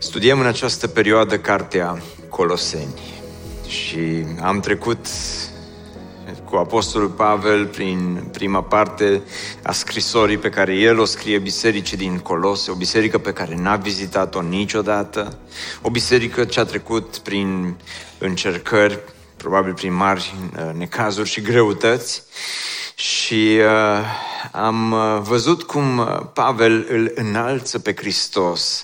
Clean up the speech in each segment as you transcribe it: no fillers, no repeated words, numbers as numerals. Studiem în această perioadă Cartea Coloseni și am trecut cu Apostolul Pavel prin prima parte a scrisorii pe care el o scrie bisericii din Colose, o biserică pe care n-a vizitat-o niciodată, o biserică ce a trecut prin încercări, probabil prin mari necazuri și greutăți. Și am văzut cum Pavel îl înalță pe Hristos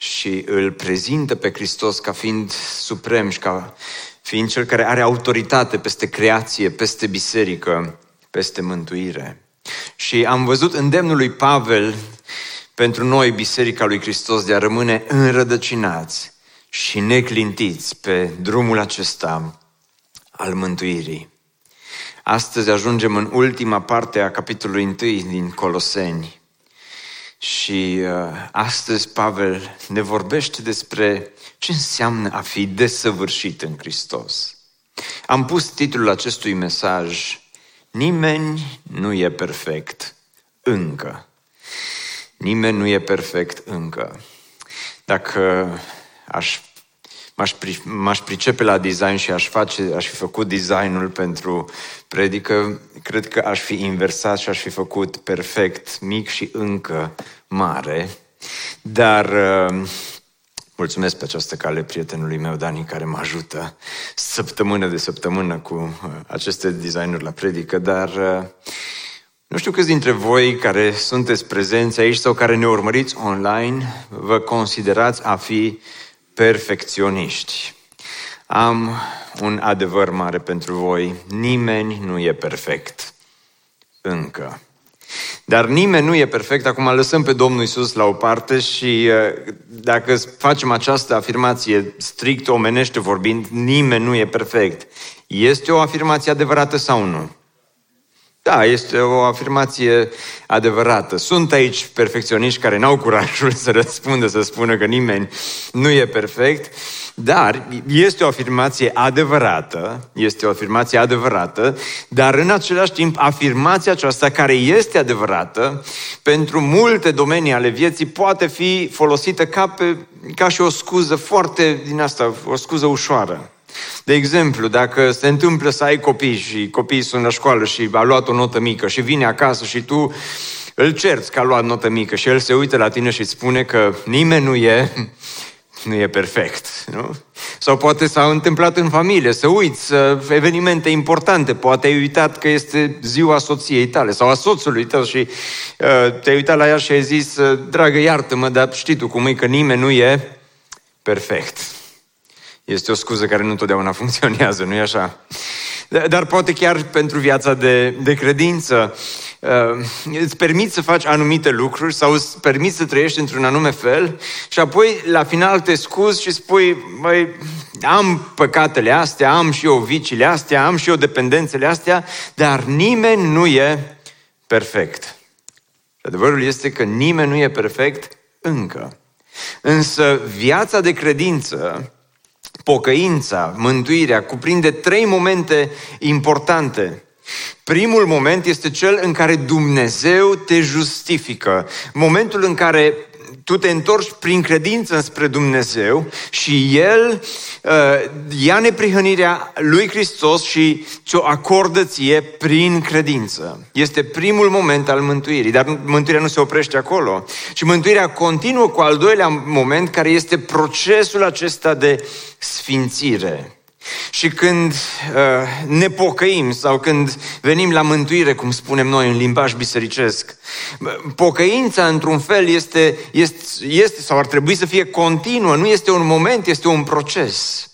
și îl prezintă pe Hristos ca fiind suprem și ca fiind cel care are autoritate peste creație, peste biserică, peste mântuire. Și am văzut îndemnul lui Pavel pentru noi, Biserica lui Hristos, de a rămâne înrădăcinați și neclintiți pe drumul acesta al mântuirii. Astăzi ajungem în ultima parte a capitolului 1 din Coloseni și astăzi Pavel ne vorbește despre ce înseamnă a fi desăvârșit în Hristos. Am pus titlul acestui mesaj, Nimeni nu e perfect încă. Nimeni nu e perfect încă. Dacă m-aș pricepe la design și aș fi făcut designul pentru predică, cred că aș fi inversat și aș fi făcut perfect mic și încă mare. Dar mulțumesc pe această cale prietenului meu, Dani, care mă ajută săptămână de săptămână cu aceste designuri la predică, dar nu știu câți dintre voi care sunteți prezenți aici sau care ne urmăriți online vă considerați a fi perfecționiști. Am un adevăr mare pentru voi. Nimeni nu e perfect încă. Dar nimeni nu e perfect. Acum lăsăm pe Domnul Iisus la o parte și dacă facem această afirmație strict omenește vorbind, nimeni nu e perfect. Este o afirmație adevărată sau nu? Da, este o afirmație adevărată. Sunt aici perfecționiști care n-au curajul să răspundă, să spună că nimeni nu e perfect, dar este o afirmație adevărată, dar în același timp afirmația aceasta care este adevărată pentru multe domenii ale vieții poate fi folosită ca și o scuză foarte din asta, o scuză ușoară. De exemplu, dacă se întâmplă să ai copii și copiii sunt la școală și a luat o notă mică și vine acasă și tu îl cerți că a luat notă mică și el se uită la tine și îți spune că nimeni nu e perfect, nu? Sau poate s-a întâmplat în familie, să uiți evenimente importante, poate ai uitat că este ziua soției tale sau a soțului tău și te-ai uitat la ea și ai zis, dragă, iartă-mă, dar știi tu cum e că nimeni nu e perfect. Este o scuză care nu întotdeauna funcționează, nu-i așa? Dar poate chiar pentru viața de credință. Îți permiți să faci anumite lucruri sau îți permiți să trăiești într-un anume fel și apoi la final te scuzi și spui, băi, am păcatele astea, am și eu viciile astea, am și eu dependențele astea, dar nimeni nu e perfect. Adevărul este că nimeni nu e perfect încă. Însă viața de credință, pocăința, mântuirea, cuprinde 3 momente importante. Primul moment este cel în care Dumnezeu te justifică. Momentul în care tu te întorci prin credință înspre Dumnezeu și El ia neprihănirea lui Hristos și ți-o acordă ție prin credință. Este primul moment al mântuirii, dar mântuirea nu se oprește acolo. Și mântuirea continuă cu al doilea moment, care este procesul acesta de sfințire. Și când ne pocăim sau când venim la mântuire, cum spunem noi în limbaj bisericesc, pocăința într-un fel este sau ar trebui să fie continuă, nu este un moment, este un proces.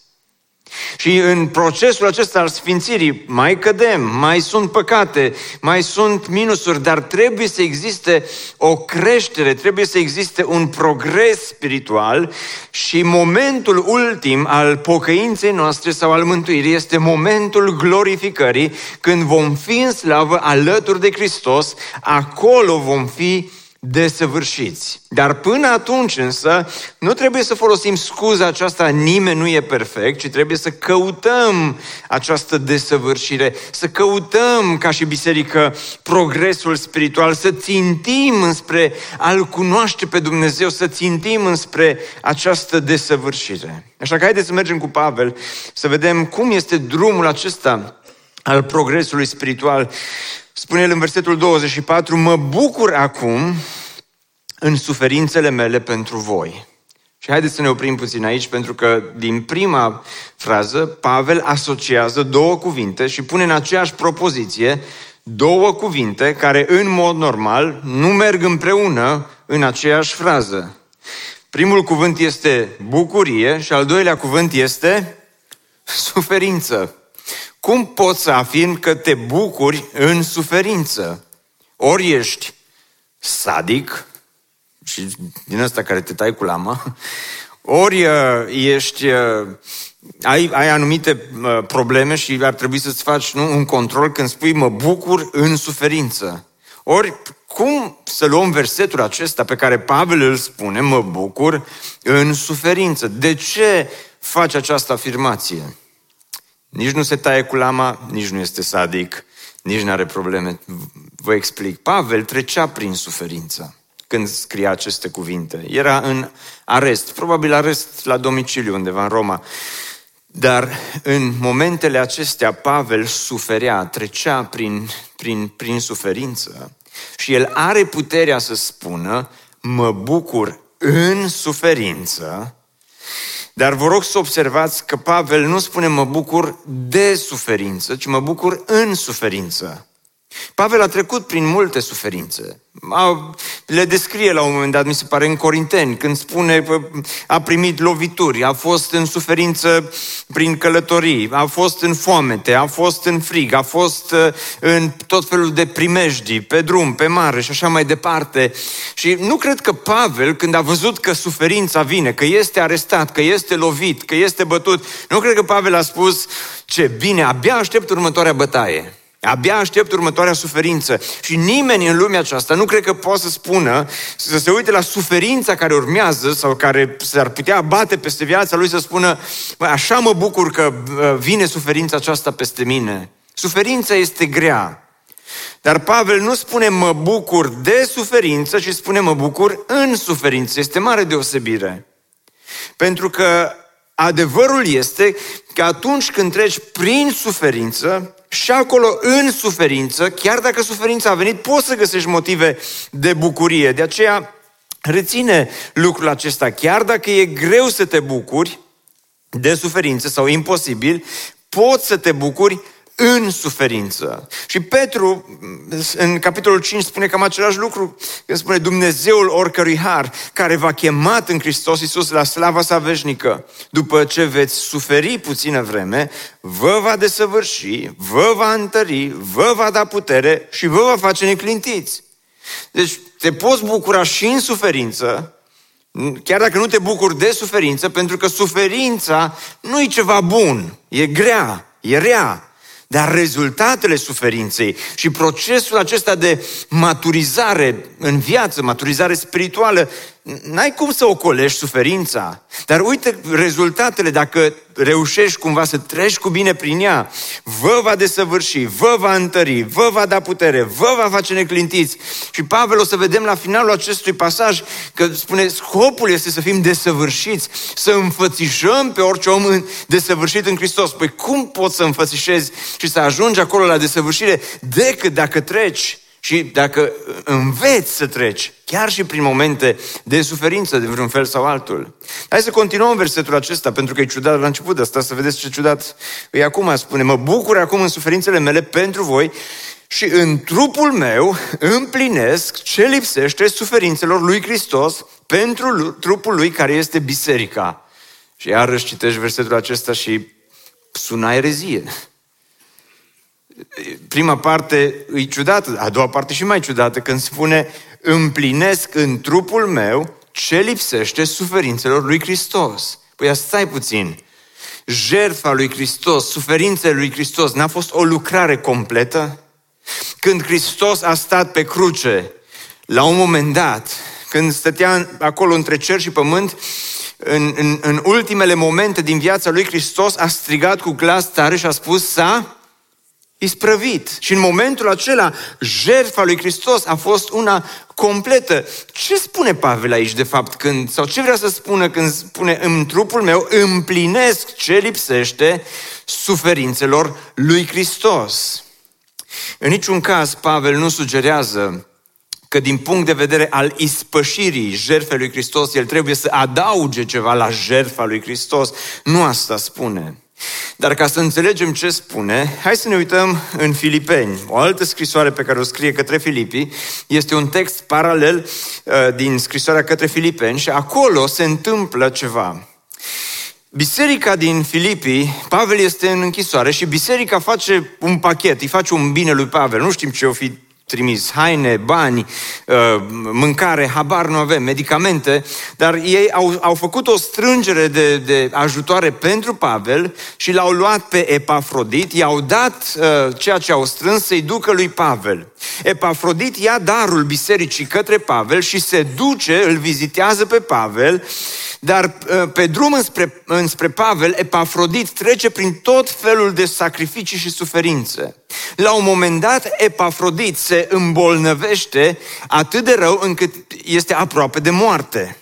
Și în procesul acesta al sfințirii mai cădem, mai sunt păcate, mai sunt minusuri, dar trebuie să existe o creștere, trebuie să existe un progres spiritual și momentul ultim al pocăinței noastre sau al mântuirii este momentul glorificării, când vom fi în slavă alături de Hristos, acolo vom fi desăvârșiți. Dar până atunci însă nu trebuie să folosim scuza aceasta, nimeni nu e perfect, ci trebuie să căutăm această desăvârșire, să căutăm ca și biserică progresul spiritual, să țintim înspre a-L cunoaște pe Dumnezeu, să țintim înspre această desăvârșire. Așa că haideți să mergem cu Pavel, să vedem cum este drumul acesta al progresului spiritual. Spune el în versetul 24, mă bucur acum în suferințele mele pentru voi. Și haideți să ne oprim puțin aici, pentru că din prima frază, Pavel asociază două cuvinte și pune în aceeași propoziție două cuvinte care în mod normal nu merg împreună în aceeași frază. Primul cuvânt este bucurie și al doilea cuvânt este suferință. Cum poți să afirmi că te bucuri în suferință? Ori ești sadic, și din ăsta care te tai cu lama, ori ești, ai anumite probleme și ar trebui să-ți faci un control când spui mă bucur în suferință. Ori cum să luăm versetul acesta pe care Pavel îl spune, mă bucur în suferință? De ce faci această afirmație? Nici nu se taie cu lama, nici nu este sadic, nici nu are probleme. Vă explic. Pavel trecea prin suferință când scria aceste cuvinte. Era în arest, probabil arest la domiciliu undeva în Roma. Dar în momentele acestea Pavel suferea, trecea prin suferință și el are puterea să spună mă bucur în suferință. Dar vă rog să observați că Pavel nu spune mă bucur de suferință, ci mă bucur în suferință. Pavel a trecut prin multe suferințe. Le descrie la un moment dat, mi se pare, în Corinteni, când spune a primit lovituri, a fost în suferință prin călătorii, a fost în foamete, a fost în frig, a fost în tot felul de primejdii, pe drum, pe mare și așa mai departe. Și nu cred că Pavel, când a văzut că suferința vine, că este arestat, că este lovit, că este bătut, nu cred că Pavel a spus, ce bine, abia aștept următoarea bătaie. Abia aștept următoarea suferință. Și nimeni în lumea aceasta nu cred că poate să spună, să se uite la suferința care urmează sau care s-ar putea abate peste viața lui, să spună, bă, așa mă bucur că vine suferința aceasta peste mine. Suferința este grea. Dar Pavel nu spune mă bucur de suferință, ci spune mă bucur în suferință. Este mare deosebire. Pentru că adevărul este că atunci când treci prin suferință, și acolo, în suferință, chiar dacă suferința a venit, poți să găsești motive de bucurie. De aceea, reține lucrul acesta. Chiar dacă e greu să te bucuri de suferință sau imposibil, poți să te bucuri în suferință. Și Petru, în capitolul 5, spune cam același lucru, când spune Dumnezeul oricărui har, care v-a chemat în Hristos Iisus la slava sa veșnică, după ce veți suferi puțină vreme, vă va desăvârși, vă va întări, vă va da putere și vă va face neclintiți. Deci te poți bucura și în suferință, chiar dacă nu te bucuri de suferință, pentru că suferința nu e ceva bun, e grea, e rea. Dar rezultatele suferinței și procesul acesta de maturizare în viață, maturizare spirituală, n-ai cum să ocolești suferința. Dar uite rezultatele, dacă reușești cumva să treci cu bine prin ea, vă va desăvârși, vă va întări, vă va da putere, vă va face neclintiți. Și Pavel, o să vedem la finalul acestui pasaj că spune scopul este să fim desăvârșiți, să înfățișăm pe orice om desăvârșit în Hristos. Păi cum poți să înfățișezi și să ajungi acolo la desăvârșire decât dacă treci? Și dacă înveți să treci, chiar și prin momente de suferință, de vreun fel sau altul. Hai să continuăm versetul acesta, pentru că e ciudat la început de asta, să vedeți ce ciudat e acum. Spune, mă bucur acum în suferințele mele pentru voi și în trupul meu împlinesc ce lipsește suferințelor lui Hristos pentru trupul lui care este biserica. Și iarăși citești versetul acesta și suna erezie. Prima parte e ciudată, a doua parte și mai ciudată, când spune împlinesc în trupul meu ce lipsește suferințelor lui Hristos. Păi stai puțin. Jertfa lui Hristos, suferințele lui Hristos, n-a fost o lucrare completă? Când Hristos a stat pe cruce, la un moment dat, când stătea acolo între cer și pământ, în ultimele momente din viața lui Hristos, a strigat cu glas tare și a spus s-a isprăvit. Și în momentul acela, jertfa lui Hristos a fost una completă. Ce spune Pavel aici, de fapt, când, sau ce vrea să spună când spune în trupul meu, împlinesc ce lipsește suferințelor lui Hristos? În niciun caz, Pavel nu sugerează că din punct de vedere al ispășirii jertfei lui Hristos, el trebuie să adauge ceva la jertfa lui Hristos. Nu asta spune. Dar ca să înțelegem ce spune, hai să ne uităm în Filipeni. O altă scrisoare pe care o scrie către Filipii este un text paralel din scrisoarea către Filipeni și acolo se întâmplă ceva. Biserica din Filipii, Pavel este în închisoare și biserica face un pachet, îi face un bine lui Pavel. Nu știm ce o fi trimis, haine, bani, mâncare, habar nu avem, medicamente, dar ei au făcut o strângere de ajutoare pentru Pavel și l-au luat pe Epafrodit, i-au dat ceea ce au strâns să-i ducă lui Pavel. Epafrodit ia darul bisericii către Pavel și se duce, îl vizitează pe Pavel, dar pe drum înspre Pavel, Epafrodit trece prin tot felul de sacrificii și suferințe. La un moment dat, Epafrodit se îmbolnăvește atât de rău încât este aproape de moarte.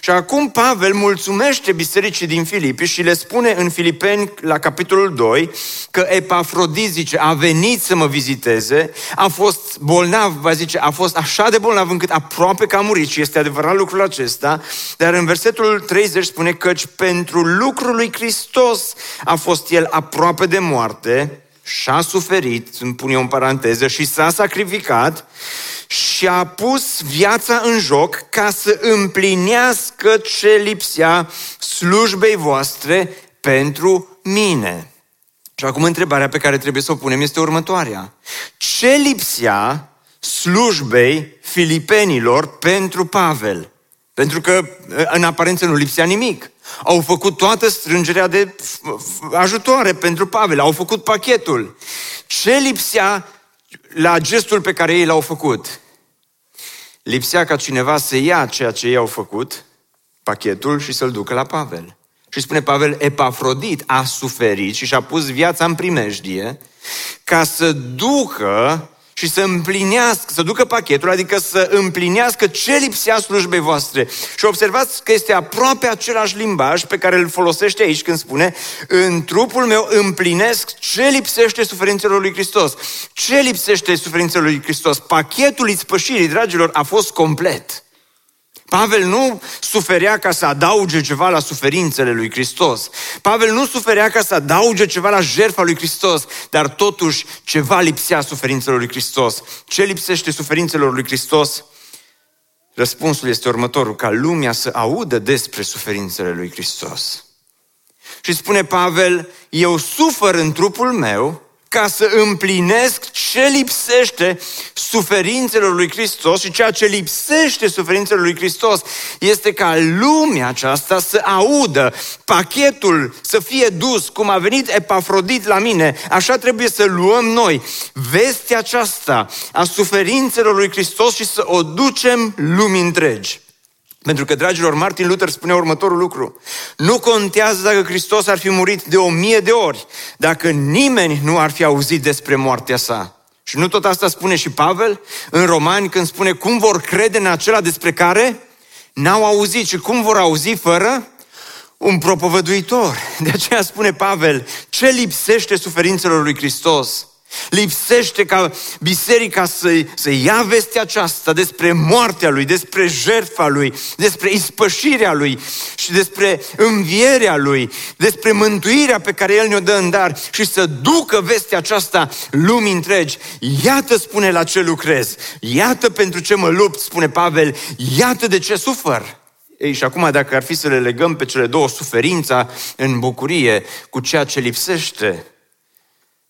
Și acum Pavel mulțumește bisericii din Filipi și le spune în Filipeni, la capitolul 2, că Epafrodit, zice, a venit să mă viziteze, a fost bolnav, va zice, a fost așa de bolnav încât aproape că a murit și este adevărat lucrul acesta, dar în versetul 30 spune căci pentru lucrul lui Hristos a fost el aproape de moarte și a suferit, îmi pun eu în paranteză, și s-a sacrificat și a pus viața în joc ca să împlinească ce lipsea slujbei voastre pentru mine. Și acum întrebarea pe care trebuie să o punem este următoarea. Ce lipsea slujbei filipenilor pentru Pavel? Pentru că în aparență nu lipsea nimic. Au făcut toată strângerea de ajutoare pentru Pavel, au făcut pachetul. Ce lipsea la gestul pe care ei l-au făcut? Lipsea ca cineva să ia ceea ce ei au făcut, pachetul, și să-l ducă la Pavel. Și spune Pavel, Epafrodit a suferit și și-a pus viața în primejdie ca să ducă și să împlinească, să ducă pachetul, adică să împlinească ce lipsea slujbei voastre. Și observați că este aproape același limbaj pe care îl folosește aici când spune în trupul meu împlinesc ce lipsește suferințelor lui Hristos. Ce lipsește suferințelor lui Hristos? Pachetul ispășirii, dragilor, a fost complet. Pavel nu suferea ca să adauge ceva la suferințele lui Hristos. Pavel nu suferea ca să adauge ceva la jertfa lui Hristos, dar totuși ceva lipsea suferințelor lui Hristos. Ce lipsește suferințelor lui Hristos? Răspunsul este următorul, ca lumea să audă despre suferințele lui Hristos. Și spune Pavel, eu sufăr în trupul meu ca să împlinesc ce lipsește suferințelor lui Hristos și ceea ce lipsește suferințelor lui Hristos este ca lumea aceasta să audă pachetul, să fie dus, cum a venit Epafrodit la mine, așa trebuie să luăm noi vestea aceasta a suferințelor lui Hristos și să o ducem lumii întregi. Pentru că, dragilor, Martin Luther spunea următorul lucru. Nu contează dacă Hristos ar fi murit de 1000 de ori, dacă nimeni nu ar fi auzit despre moartea sa. Și nu tot asta spune și Pavel în Romani când spune cum vor crede în acela despre care n-au auzit și cum vor auzi fără un propovăduitor. De aceea spune Pavel, ce lipsește suferințelor lui Hristos? Lipsește ca biserica să ia vestea aceasta despre moartea lui, despre jertfa lui, despre ispășirea lui și despre învierea lui, despre mântuirea pe care el ne-o dă în dar și să ducă vestea aceasta lumii întregi. Iată, spune, la ce lucrez, iată pentru ce mă lupt, spune Pavel, iată de ce sufăr. Ei, și acum dacă ar fi să le legăm pe cele două, suferința în bucurie cu ceea ce lipsește,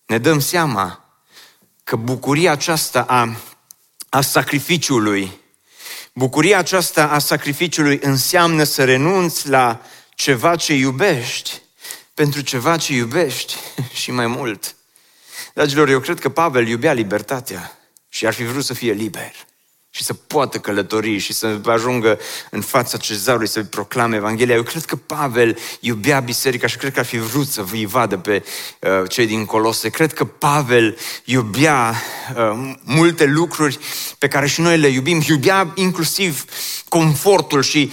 ne dăm seama că bucuria aceasta a sacrificiului, bucuria aceasta a sacrificiului înseamnă să renunți la ceva ce iubești, pentru ceva ce iubești și mai mult. Dragilor, eu cred că Pavel iubea libertatea și ar fi vrut să fie liber și să poată călători și să ajungă în fața cezarului să-i proclame Evanghelia. Eu cred că Pavel iubea biserica și cred că ar fi vrut să îi vadă pe cei din Colose. Cred că Pavel iubea multe lucruri pe care și noi le iubim. Iubea inclusiv confortul și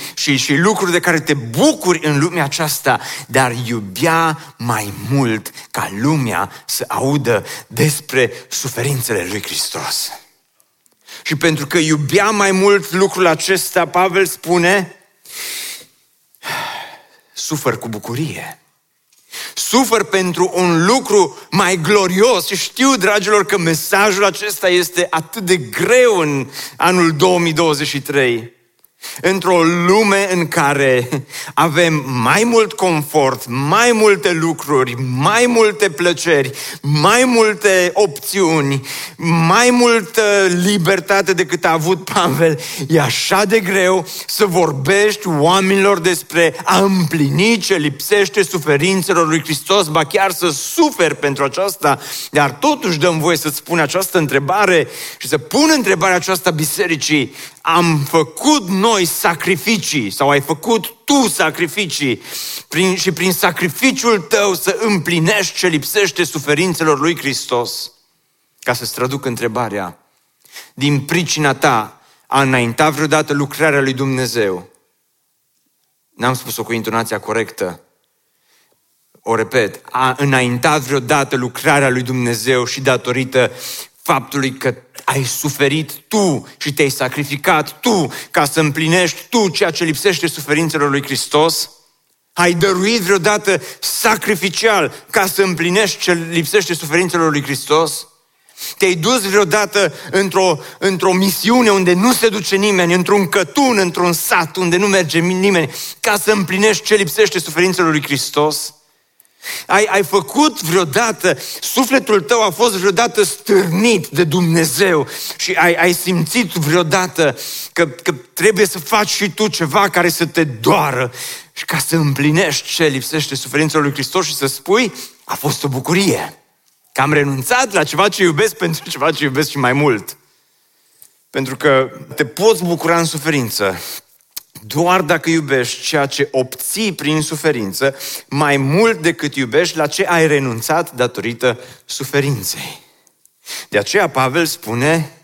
lucruri de care te bucuri în lumea aceasta, dar iubea mai mult ca lumea să audă despre suferințele lui Hristos. Și pentru că iubea mai mult lucrul acesta, Pavel spune, sufăr cu bucurie. Sufăr pentru un lucru mai glorios. Știu, dragilor, că mesajul acesta este atât de greu în anul 2023. Într-o lume în care avem mai mult confort, mai multe lucruri, mai multe plăceri, mai multe opțiuni, mai multă libertate decât a avut Pavel, e așa de greu să vorbești oamenilor despre a împlini ce lipsește suferințelor lui Hristos, ba chiar să suferi pentru aceasta, dar totuși dăm voie să-ți spun această întrebare și să pun întrebarea aceasta bisericii. Am făcut noi sacrificii sau ai făcut tu sacrificii și prin sacrificiul tău să împlinești ce lipsește suferințelor lui Hristos? Ca să-ți traduc întrebarea, din pricina ta a înaintat vreodată lucrarea lui Dumnezeu? N-am spus-o cu intonația corectă. O repet, a înaintat vreodată lucrarea lui Dumnezeu și datorită faptului că ai suferit tu și te-ai sacrificat tu ca să împlinești tu ceea ce lipsește suferințelor lui Hristos? Ai dăruit vreodată sacrificial ca să împlinești ce lipsește suferințelor lui Hristos? Te-ai dus vreodată într-o misiune unde nu se duce nimeni, într-un cătun, într-un sat unde nu merge nimeni, ca să împlinești ce lipsește suferințelor lui Hristos? Ai făcut vreodată, sufletul tău a fost vreodată stârnit de Dumnezeu și ai simțit vreodată că trebuie să faci și tu ceva care să te doară și ca să împlinești ce lipsește suferințelor lui Hristos și să spui, a fost o bucurie că am renunțat la ceva ce iubesc pentru ceva ce iubesc și mai mult. Pentru că te poți bucura în suferință doar dacă iubești ceea ce obții prin suferință mai mult decât iubești la ce ai renunțat datorită suferinței. De aceea Pavel spune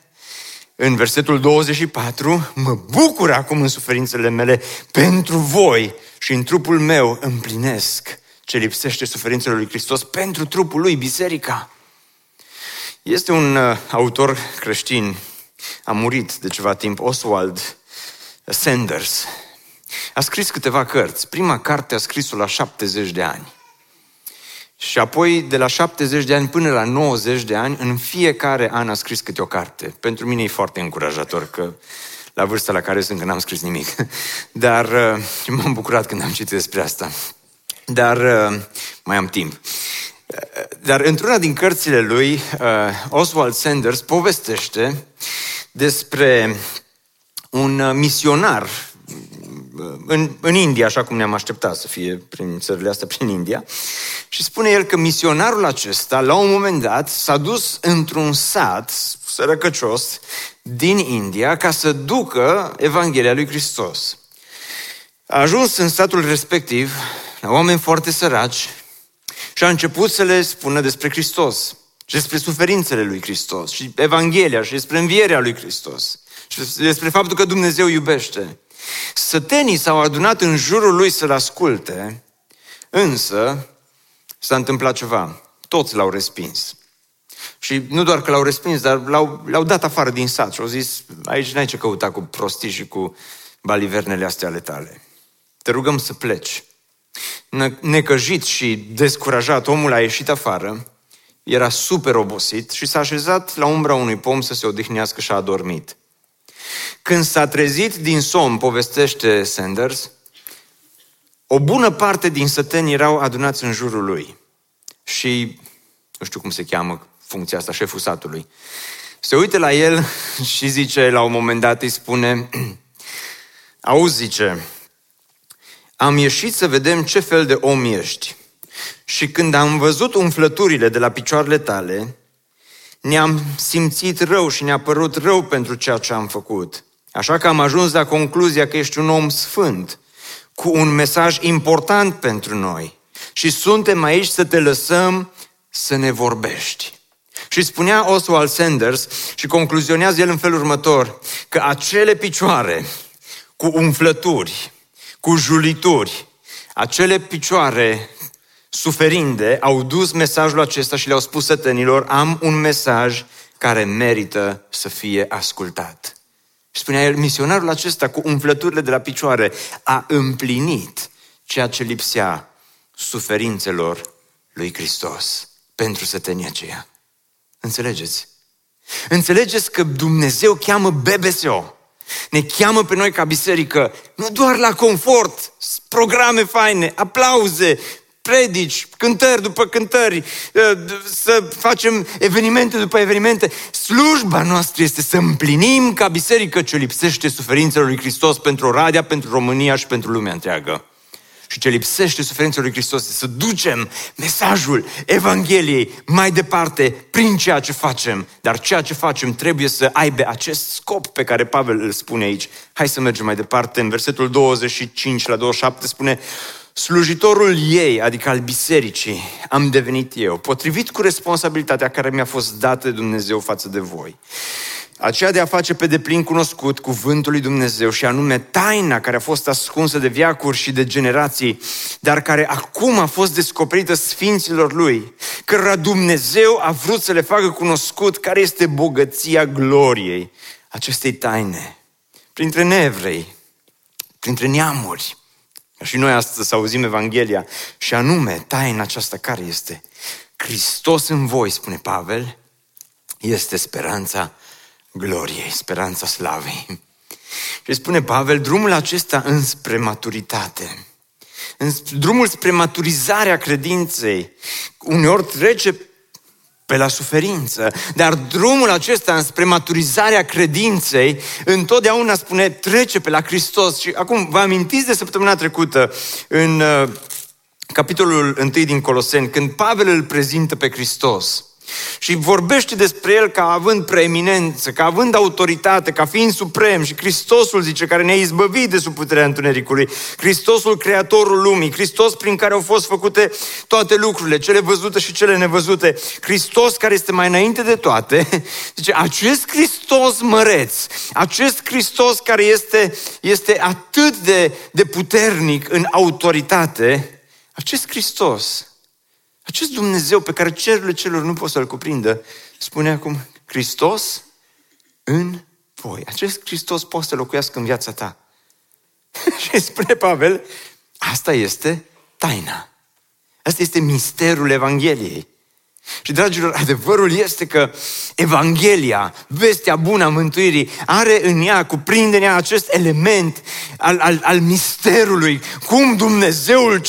în versetul 24, mă bucur acum în suferințele mele pentru voi și în trupul meu împlinesc ce lipsește suferințele lui Hristos pentru trupul lui, biserica. Este un autor creștin, a murit de ceva timp, Oswald Sanders. A scris câteva cărți. Prima carte a scris-o la 70 de ani. Și apoi, de la 70 de ani până la 90 de ani, în fiecare an a scris câte o carte. Pentru mine e foarte încurajator, că la vârsta la care sunt, că n-am scris nimic. Dar m-am bucurat când am citit despre asta. Dar mai am timp. Dar într-una din cărțile lui, Oswald Sanders povestește despre un misionar în India, așa cum ne-am așteptat să fie prin țările astea, prin India. Și spune el că misionarul acesta, la un moment dat, s-a dus într-un sat sărăcăcios din India ca să ducă Evanghelia lui Hristos. A ajuns în satul respectiv la oameni foarte săraci și a început să le spună despre Hristos, despre suferințele lui Hristos și Evanghelia și despre învierea lui Hristos. Și despre faptul că Dumnezeu iubește. Sătenii s-au adunat în jurul lui să-l asculte, însă s-a întâmplat ceva. Toți l-au respins. Și nu doar că l-au respins, dar l-au dat afară din sat și au zis, aici n-ai ce căuta cu prostii și cu balivernele astea ale tale. Te rugăm să pleci. Necăjit și descurajat, omul a ieșit afară, era super obosit și s-a așezat la umbra unui pom să se odihnească și a adormit. Când s-a trezit din somn, povestește Sanders, o bună parte din săteni erau adunați în jurul lui. Și, nu știu cum se cheamă funcția asta, șeful satului, se uită la el și zice, la un moment dat îi spune, auzi, zice, am ieșit să vedem ce fel de om ești. Și când am văzut umflăturile de la picioarele tale, ne-am simțit rău și ne-a părut rău pentru ceea ce am făcut. Așa că am ajuns la concluzia că ești un om sfânt, cu un mesaj important pentru noi. Și suntem aici să te lăsăm să ne vorbești. Și spunea Oswald Sanders și concluzionează el în felul următor, că acele picioare cu umflături, cu julituri, acele picioare suferinde au dus mesajul acesta și le-au spus sătenilor, am un mesaj care merită să fie ascultat. Și spunea el, misionarul acesta cu umflăturile de la picioare a împlinit ceea ce lipsea suferințelor lui Hristos pentru sătenia aceea. Înțelegeți? Înțelegeți că Dumnezeu cheamă BBSO. Ne cheamă pe noi ca biserică, nu doar la confort, programe faine, aplauze, predici, cântări după cântări, să facem evenimente după evenimente. Slujba noastră este să împlinim ca biserică ce lipsește suferințelor lui Hristos pentru Oradea, pentru România și pentru lumea întreagă. Și ce lipsește suferințelor lui Hristos este să ducem mesajul Evangheliei mai departe prin ceea ce facem. Dar ceea ce facem trebuie să aibă acest scop pe care Pavel îl spune aici. Hai să mergem mai departe. În versetul 25 la 27 spune, slujitorul ei, adică al bisericii, am devenit eu, potrivit cu responsabilitatea care mi-a fost dată de Dumnezeu față de voi. Aceea de a face pe deplin cunoscut cuvântul lui Dumnezeu și anume taina care a fost ascunsă de veacuri și de generații, dar care acum a fost descoperită sfinților lui, cărora Dumnezeu a vrut să le facă cunoscut care este bogăția gloriei acestei taine. Printre neevrei, printre neamuri, și noi astăzi să auzim Evanghelia, și anume taina aceasta care este Hristos în voi, spune Pavel, este speranța gloriei, speranța slavei. Și spune Pavel, drumul acesta înspre maturitate, drumul spre maturizarea credinței, uneori trece pe la suferință, dar drumul acesta spre maturizarea credinței întotdeauna, spune, trece pe la Hristos. Și acum, vă amintiți de săptămâna trecută în capitolul 1 din Coloseni, când Pavel îl prezintă pe Hristos și vorbește despre el ca având preeminență, ca având autoritate, ca fiind suprem, și Hristosul, zice, care ne-a izbăvit de sub puterea întunericului, Hristosul creatorul lumii, Hristos prin care au fost făcute toate lucrurile, cele văzute și cele nevăzute, Hristos care este mai înainte de toate, zice, acest Hristos măreț, acest Hristos care este atât de puternic în autoritate, acest Hristos, acest Dumnezeu pe care cerurile celor nu pot să-L cuprindă, spune acum, Hristos în voi. Acest Hristos poate să locuiască în viața ta. Și spune Pavel, asta este taina. Asta este misterul Evangheliei. Și, dragilor, adevărul este că Evanghelia, vestea bună a mântuirii, are în ea, cuprinde în ea acest element al misterului. Cum Dumnezeul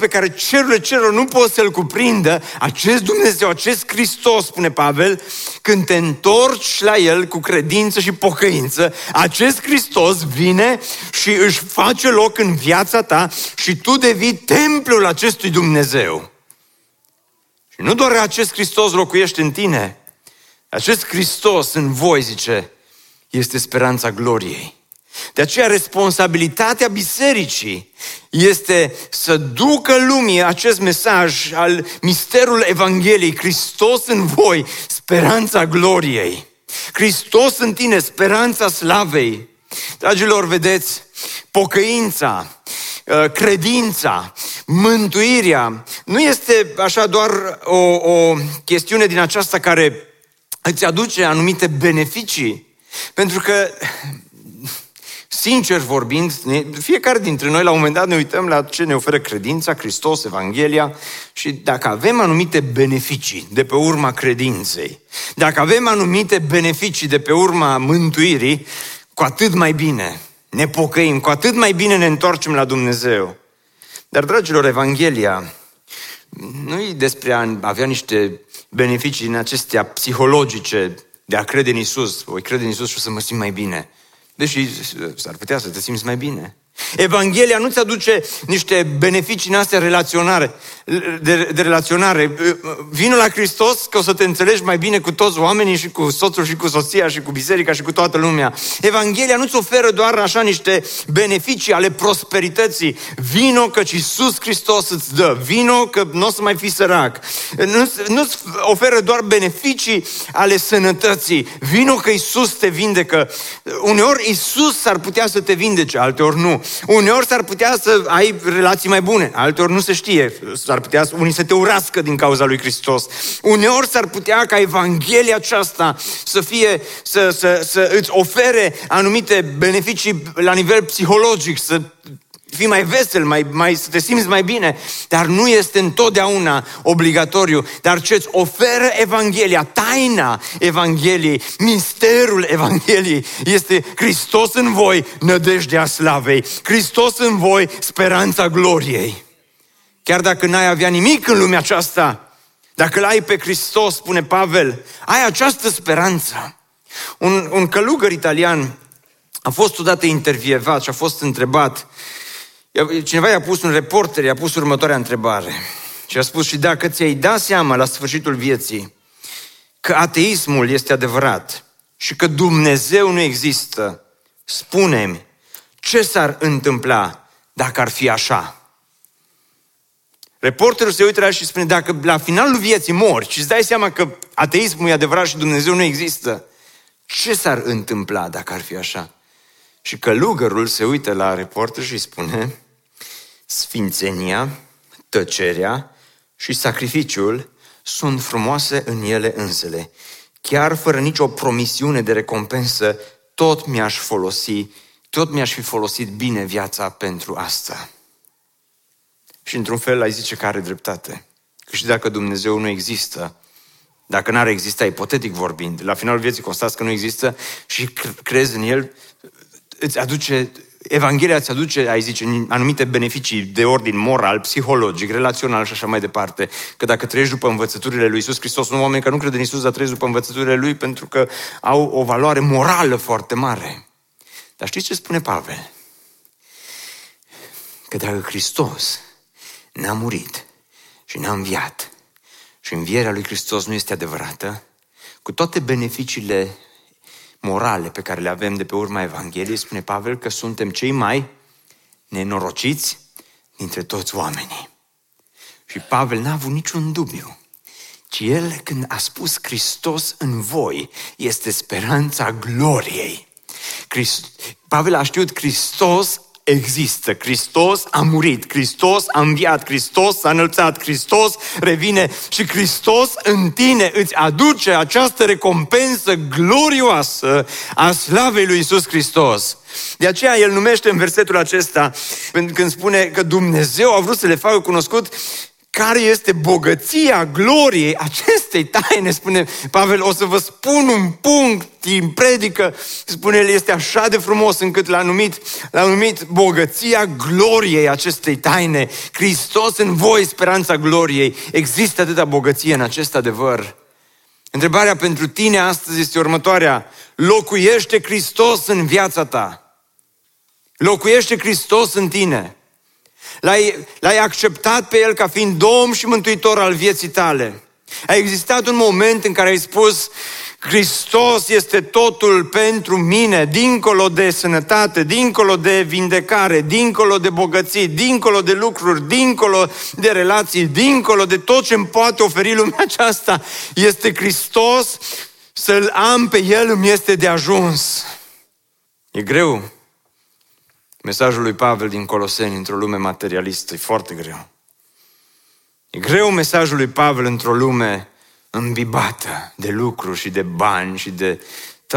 pe care cerurile celor nu pot să-L cuprindă, acest Dumnezeu, acest Hristos, spune Pavel, când te întorci la El cu credință și pocăință, acest Hristos vine și își face loc în viața ta și tu devii templul acestui Dumnezeu. Și nu doar acest Hristos locuiește în tine, acest Hristos în voi, zice, este speranța gloriei. De aceea responsabilitatea bisericii este să ducă lumii acest mesaj al misterul Evangheliei, Hristos în voi, speranța gloriei. Hristos în tine, speranța slavei. Dragilor, vedeți, pocăința, credința, mântuirea, nu este așa doar o chestiune din aceasta care îți aduce anumite beneficii, pentru că Sincer vorbind, fiecare dintre noi la un moment dat ne uităm la ce ne oferă credința, Hristos, Evanghelia și dacă avem anumite beneficii de pe urma credinței, dacă avem anumite beneficii de pe urma mântuirii, cu atât mai bine ne pocăim, cu atât mai bine ne întoarcem la Dumnezeu. Dar, dragilor, Evanghelia nu e despre a avea niște beneficii din acestea psihologice de a crede în Iisus. Voi crede în Iisus și o să mă simt mai bine. Deși s-ar putea să te simți mai bine. Evanghelia nu-ți aduce niște beneficii în astea de relaționare. Vino la Hristos că o să te înțelegi mai bine cu toți oamenii și cu soțul și cu soția și cu biserica și cu toată lumea. Evanghelia nu-ți oferă doar așa niște beneficii ale prosperității. Vino că Iisus Hristos îți dă. Vino că nu o să mai fii sărac. Nu-ți oferă doar beneficii ale sănătății. Vino că Iisus te vindecă. Uneori Iisus ar putea să te vindece, alteori nu. Uneori s-ar putea să ai relații mai bune, alteori nu se știe. S-ar putea unii să te urască din cauza lui Hristos. Uneori s-ar putea ca Evanghelia aceasta să îți ofere anumite beneficii la nivel psihologic, să fii mai vesel, să te simți mai bine, dar nu este întotdeauna obligatoriu. Dar ce îți oferă Evanghelia, taina Evangheliei, misterul Evangheliei, este Hristos în voi, nădejdea slavei, Hristos în voi, speranța gloriei. Chiar dacă n-ai avea nimic în lumea aceasta, dacă l-ai pe Hristos, spune Pavel, ai această speranță. Un călugăr italian a fost odată intervievat și a fost întrebat. Cineva i-a pus, un reporter i-a pus următoarea întrebare și a spus: și dacă ți-ai dat seama la sfârșitul vieții că ateismul este adevărat și că Dumnezeu nu există, spune-mi, ce s-ar întâmpla dacă ar fi așa? Reporterul se uită la el și spune: dacă la finalul vieții mori și îți dai seama că ateismul e adevărat și Dumnezeu nu există, ce s-ar întâmpla dacă ar fi așa? Și călugărul se uită la reporter și spune: sfințenia, tăcerea și sacrificiul sunt frumoase în ele însele. Chiar fără nicio promisiune de recompensă, tot mi-aș fi folosit bine viața pentru asta. Și într-un fel ai zice că are dreptate. Că și dacă Dumnezeu nu există, dacă n-ar exista, ipotetic vorbind, la finalul vieții constați că nu există și crezi în el, Evanghelia îți aduce, ai zice, anumite beneficii de ordin moral, psihologic, relațional și așa mai departe. Că dacă trăiești după învățăturile lui Iisus Hristos, sunt oameni care nu cred în Iisus, dar trăiesc după învățăturile lui pentru că au o valoare morală foarte mare. Dar știți ce spune Pavel? Că dacă Hristos n-a murit și n-a înviat și învierea lui Hristos nu este adevărată, cu toate beneficiile morale pe care le avem de pe urma Evangheliei, spune Pavel că suntem cei mai nenorociți dintre toți oamenii. Și Pavel n-a avut niciun dubiu, ci el când a spus Hristos în voi este speranța gloriei. Pavel a știut Hristos există, Hristos a murit, Hristos a înviat, Hristos s-a înălțat, Hristos revine și Hristos în tine îți aduce această recompensă glorioasă a slavei lui Iisus Hristos. De aceea el numește în versetul acesta, când spune că Dumnezeu a vrut să le facă cunoscut care este bogăția gloriei acestei taine, spune Pavel, o să vă spun un punct din predică, spune el, este așa de frumos încât l-a numit bogăția gloriei acestei taine. Hristos în voi, speranța gloriei. Există atâta bogăție în acest adevăr. Întrebarea pentru tine astăzi este următoarea: locuiește Hristos în viața ta? Locuiește Hristos în tine? L-ai acceptat pe El ca fiind Domn și Mântuitor al vieții tale? A existat un moment în care ai spus: Hristos este totul pentru mine, dincolo de sănătate, dincolo de vindecare, dincolo de bogății, dincolo de lucruri, dincolo de relații, dincolo de tot ce îmi poate oferi lumea aceasta, este Hristos, să-L am pe El îmi este de ajuns. E greu. Mesajul lui Pavel din Coloseni într-o lume materialistă e foarte greu. E greu mesajul lui Pavel într-o lume îmbibată de lucruri și de bani și de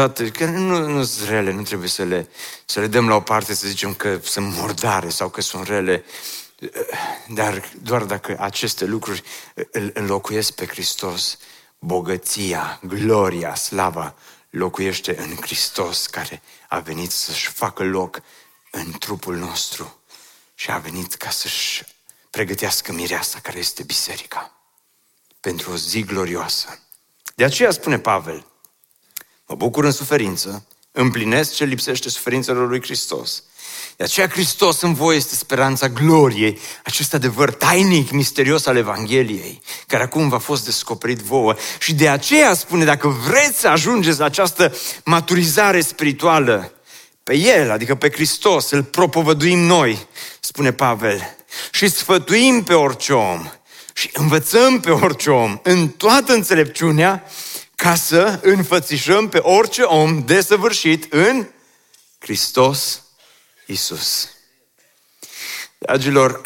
toate, că nu sunt rele, nu trebuie să le dăm la o parte, să zicem că sunt murdare sau că sunt rele, dar doar dacă aceste lucruri îl înlocuiesc pe Hristos, bogăția, gloria, slava locuiește în Hristos, care a venit să-și facă loc în trupul nostru și a venit ca să-și pregătească mireasa, care este biserica, pentru o zi glorioasă. De aceea spune Pavel: mă bucur în suferință, împlinesc ce lipsește suferințelor lui Hristos. De aceea Hristos în voi este speranța gloriei, acest adevăr tainic, misterios al Evangheliei, care acum v-a fost descoperit vouă. Și de aceea spune, dacă vreți să ajungeți la această maturizare spirituală, pe El, adică pe Hristos, îl propovăduim noi, spune Pavel, și sfătuim pe orice om și învățăm pe orice om în toată înțelepciunea, ca să înfățișăm pe orice om desăvârșit în Hristos Iisus. Dragilor,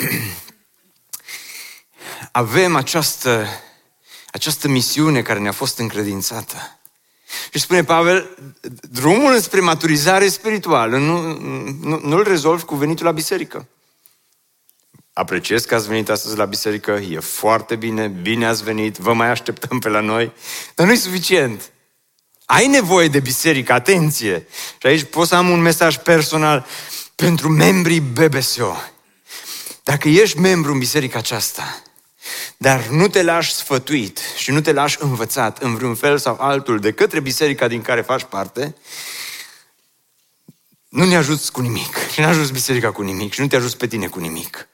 avem această misiune care ne-a fost încredințată. Și spune Pavel, drumul spre maturizare spirituală nu-l rezolv cu venitul la biserică. Apreciez că ați venit astăzi la biserică, e foarte bine, bine ați venit, vă mai așteptăm pe la noi, dar nu e suficient. Ai nevoie de biserică, atenție! Și aici pot să am un mesaj personal pentru membrii BBSO. Dacă ești membru în biserica aceasta, dar nu te lași sfătuit și nu te lași învățat în vreun fel sau altul de către biserica din care faci parte, nu ne ajuți cu nimic. Și nu ajuți biserica cu nimic și nu te ajuți pe tine cu nimic.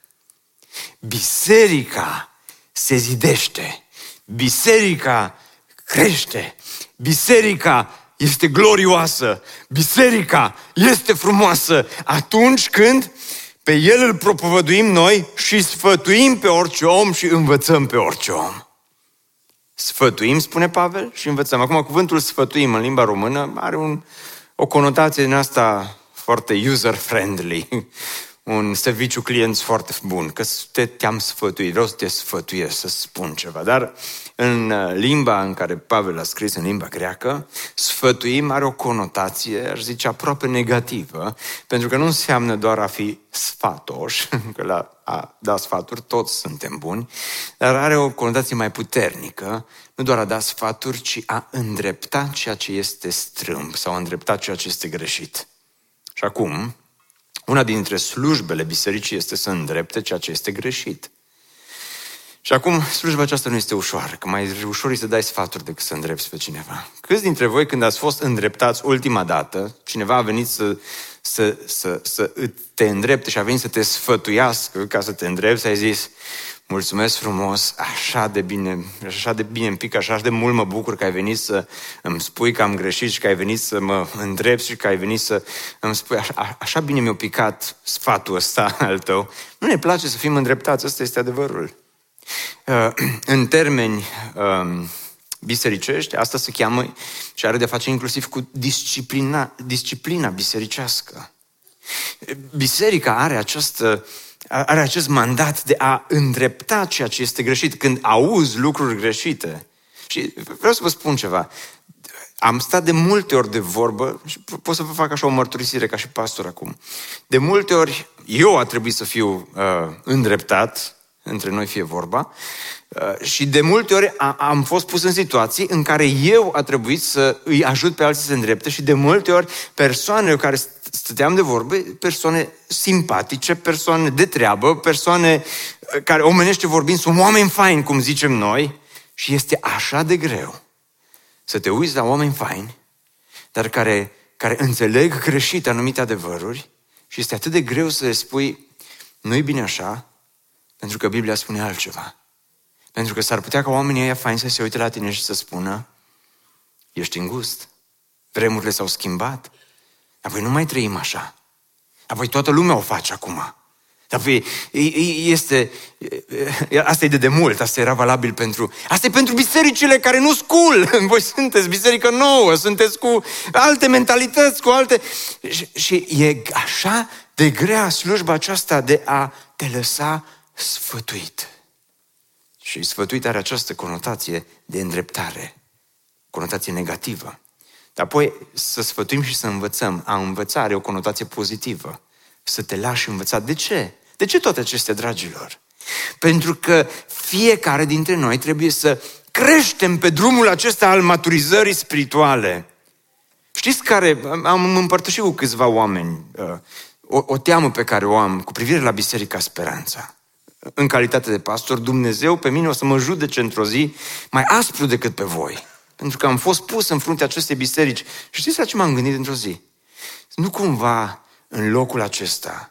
Biserica se zidește, biserica crește, biserica este glorioasă, biserica este frumoasă atunci când pe El îl propovăduim noi și sfătuim pe orice om și învățăm pe orice om. Sfătuim, spune Pavel, și învățăm. Acum, cuvântul sfătuim în limba română are o conotație din asta foarte user-friendly, un serviciu client foarte bun, că te-am sfătuit, vreau să te sfătuiesc, să spun ceva. Dar în limba în care Pavel a scris, în limba greacă, sfătuim are o conotație, aș zice, aproape negativă, pentru că nu înseamnă doar a fi sfatoși, că la a da sfaturi toți suntem buni, dar are o conotație mai puternică, nu doar a da sfaturi, ci a îndrepta ceea ce este strâmb sau a îndrepta ceea ce este greșit. Și acum, una dintre slujbele bisericii este să îndrepte ceea ce este greșit. Și acum, slujba aceasta nu este ușoară, că mai ușor e să dai sfaturi decât să îndrepți pe cineva. Câți dintre voi, când ați fost îndreptați ultima dată, cineva a venit să te îndrepte și a venit să te sfătuiască ca să te îndrepți, și ai zis: mulțumesc frumos, așa de bine îmi pic, așa de mult mă bucur că ai venit să îmi spui că am greșit și că ai venit să mă îndrepți și că ai venit să îmi spui, așa bine mi-a picat sfatul ăsta al tău. Nu ne place să fim îndreptați, ăsta este adevărul. În termeni bisericești, asta se cheamă și are de face inclusiv cu disciplina bisericească. Biserica are acest mandat de a îndrepta ceea ce este greșit când auzi lucruri greșite. Și vreau să vă spun ceva. Am stat de multe ori de vorbă și pot să vă fac așa o mărturisire ca și pastor acum. De multe ori eu a trebuit să fiu îndreptat, între noi fie vorba, și de multe ori am fost pus în situații în care eu a trebuit să îi ajut pe alții să se îndrepte și de multe ori persoanele care stăteam de vorbe, persoane simpatice, persoane de treabă, persoane care omenește vorbind, sunt oameni faini, cum zicem noi, și este așa de greu să te uiți la oameni faini, dar care înțeleg greșit anumite adevăruri și este atât de greu să le spui nu-i bine așa, pentru că Biblia spune altceva. Pentru că s-ar putea ca oamenii ăia faini să se uite la tine și să spună: ești îngust, vremurile s-au schimbat, apoi nu mai trăim așa, apoi toată lumea o face acum. Apoi asta e de demult, asta era valabil pentru... Asta e pentru bisericile care nu-s cool. Voi sunteți biserică nouă, sunteți cu alte mentalități, cu alte... Și e așa de grea slujba aceasta de a te lăsa sfătuit. Și sfătuit are această conotație de îndreptare, conotație negativă. Apoi să sfătuim și să învățăm. A învăța are o conotație pozitivă. Să te lași învăța. De ce? De ce toate acestea, dragilor? Pentru că fiecare dintre noi trebuie să creștem pe drumul acesta al maturizării spirituale. Știți care? Am împărtășit cu câțiva oameni o teamă pe care o am cu privire la Biserica Speranța. În calitate de pastor, Dumnezeu pe mine o să mă judece într-o zi mai aspru decât pe voi. Pentru că am fost pus în fruntea acestei biserici. Și știți la ce m-am gândit într-o zi? Nu cumva în locul acesta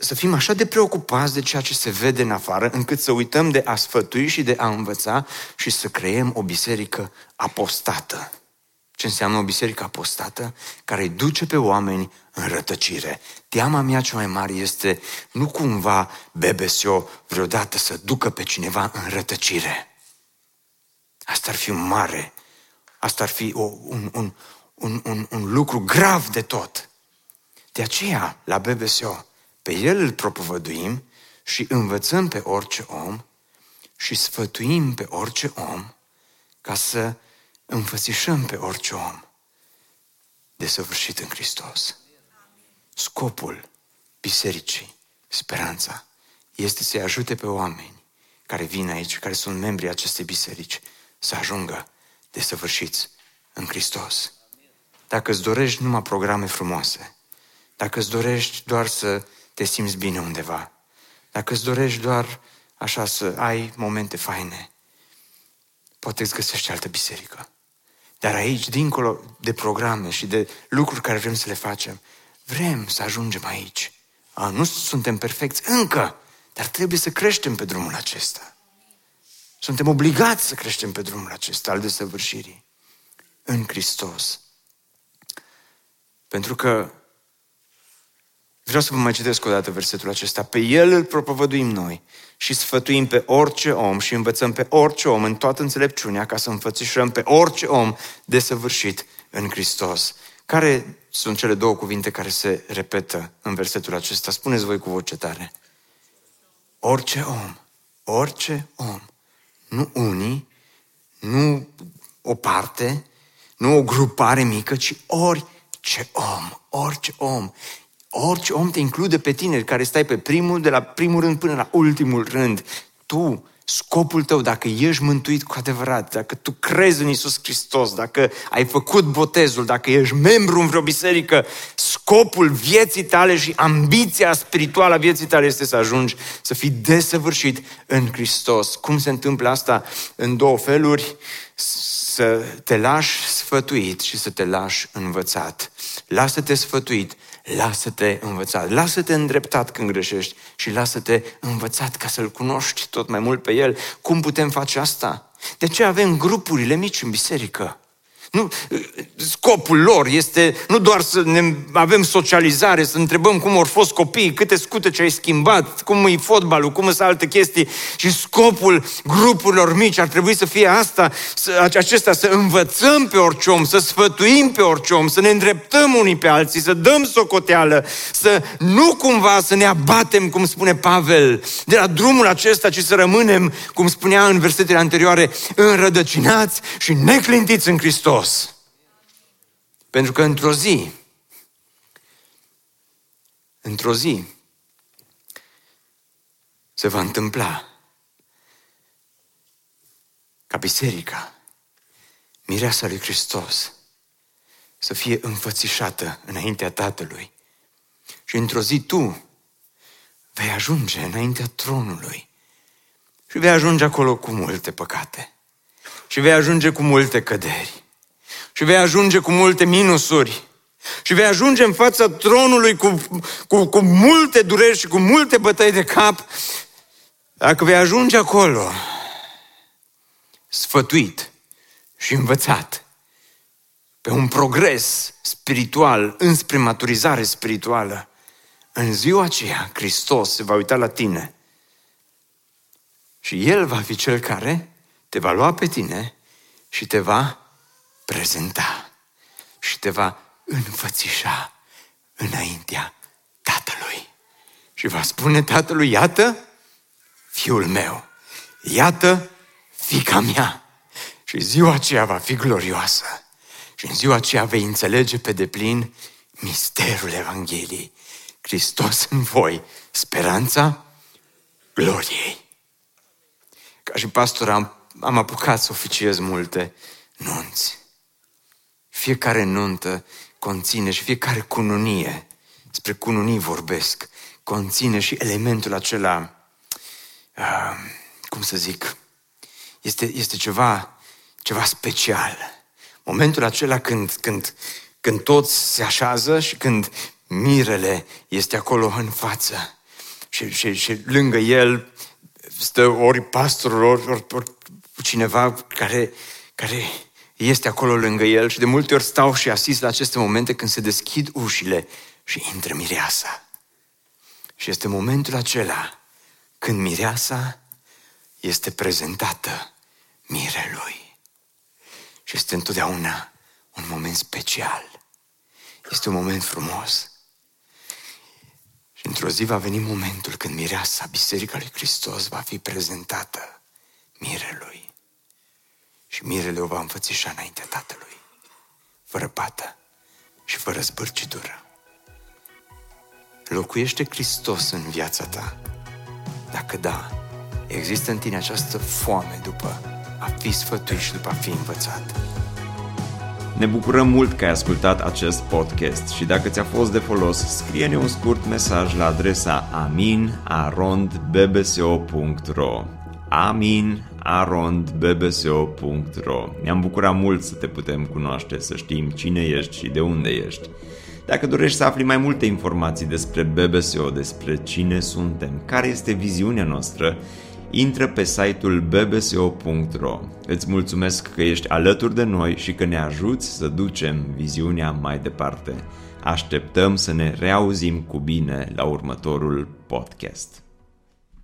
să fim așa de preocupați de ceea ce se vede în afară, încât să uităm de a sfătui și de a învăța și să creăm o biserică apostată. Ce înseamnă o biserică apostată? Care îi duce pe oameni în rătăcire. Teama mea cea mai mare este nu cumva BBSO vreodată să ducă pe cineva în rătăcire. Asta ar fi mare. Asta ar fi un lucru grav de tot. De aceea, la BBSO, pe el îl propovăduim și învățăm pe orice om și sfătuim pe orice om ca să înfățișăm pe orice om desăvârșit în Hristos. Scopul Bisericii Speranța este să-i ajute pe oameni care vin aici, care sunt membrii acestei biserici, să ajungă desăvârșiți în Hristos. Dacă îți dorești numai programe frumoase, dacă îți dorești doar să te simți bine undeva, dacă îți dorești doar așa să ai momente faine, poate îți găsești altă biserică. Dar aici, dincolo de programe și de lucruri care vrem să le facem, vrem să ajungem aici. Nu suntem perfecți încă, dar trebuie să creștem pe drumul acesta. Suntem obligați să creștem pe drumul acesta al desăvârșirii în Hristos. Pentru că vreau să vă mai citesc o dată versetul acesta. Pe el îl propovăduim noi și sfătuim pe orice om și învățăm pe orice om în toată înțelepciunea ca să înfățișăm pe orice om desăvârșit în Hristos. Care sunt cele două cuvinte care se repetă în versetul acesta? Spuneți voi cu voce tare. Orice om. Orice om. Nu unii, nu o parte, nu o grupare mică, ci orice om. Orice om. Orice om te include pe tine, care stai pe primul, de la primul rând până la ultimul rând. Tu, scopul tău, dacă ești mântuit cu adevărat, dacă tu crezi în Iisus Hristos, dacă ai făcut botezul, dacă ești membru în vreo biserică, scopul vieții tale și ambiția spirituală a vieții tale este să ajungi, să fii desăvârșit în Hristos. Cum se întâmplă asta? În două feluri, să te lași sfătuit și să te lași învățat. Lasă-te sfătuit. Lasă-te învățat, lasă-te îndreptat când greșești și lasă-te învățat ca să-L cunoști tot mai mult pe El. Cum putem face asta? De ce avem grupurile mici în biserică? Nu, scopul lor este nu doar să ne avem socializare, să întrebăm cum au fost copiii, câte scutece ai schimbat, cum e fotbalul, cum sunt alte chestii. Și scopul grupurilor mici ar trebui să fie acesta, să învățăm pe orice om, să sfătuim pe orice om, să ne îndreptăm unii pe alții, să dăm socoteală, să nu cumva să ne abatem, cum spune Pavel, de la drumul acesta, ci să rămânem, cum spunea în versetele anterioare, înrădăcinați și neclintiți în Hristos. Pentru că într-o zi se va întâmpla ca biserica, mireasa lui Hristos, să fie înfățișată înaintea Tatălui. Și într-o zi tu vei ajunge înaintea tronului și vei ajunge acolo cu multe păcate și vei ajunge cu multe căderi. Și vei ajunge cu multe minusuri. Și vei ajunge în fața tronului cu multe dureri și cu multe bătăi de cap. Dacă vei ajunge acolo, sfătuit și învățat, pe un progres spiritual, înspre maturizare spirituală, în ziua aceea, Hristos se va uita la tine. Și El va fi Cel care te va lua pe tine și te va prezenta și te va înfățișa înaintea Tatălui. Și va spune Tatălui, iată Fiul meu, iată Fiica mea. Și ziua aceea va fi glorioasă. Și în ziua aceea vei înțelege pe deplin misterul Evangheliei. Hristos în voi, speranța gloriei. Ca și pastor am apucat să oficiez multe nunți. Fiecare nuntă conține și fiecare cununie, spre cununii vorbesc, conține și elementul acela, este ceva special. Momentul acela când toți se așează și când mirele este acolo în față și lângă el stă ori pastorul, ori cineva care este acolo lângă el, și de multe ori stau și asist la aceste momente când se deschid ușile și intră mireasa. Și este momentul acela când mireasa este prezentată mirelui. Și este întotdeauna un moment special. Este un moment frumos. Și într-o zi va veni momentul când mireasa, Biserica lui Hristos, va fi prezentată mirelui. Și mirele o va înfățișa înaintea Tatălui, fără pată și fără zbârcidură. Locuiește Hristos în viața ta? Dacă da, există în tine această foame după a fi sfătuit și după a fi învățat. Ne bucurăm mult că ai ascultat acest podcast și dacă ți-a fost de folos, scrie-ne un scurt mesaj la adresa amin@bbso.ro. amin@bbso.ro. Ne-am bucurat mult să te putem cunoaște, să știm cine ești și de unde ești. Dacă dorești să afli mai multe informații despre BBSO, despre cine suntem, care este viziunea noastră, intră pe site-ul bbso.ro. Îți mulțumesc că ești alături de noi și că ne ajuți să ducem viziunea mai departe. Așteptăm să ne reauzim cu bine la următorul podcast.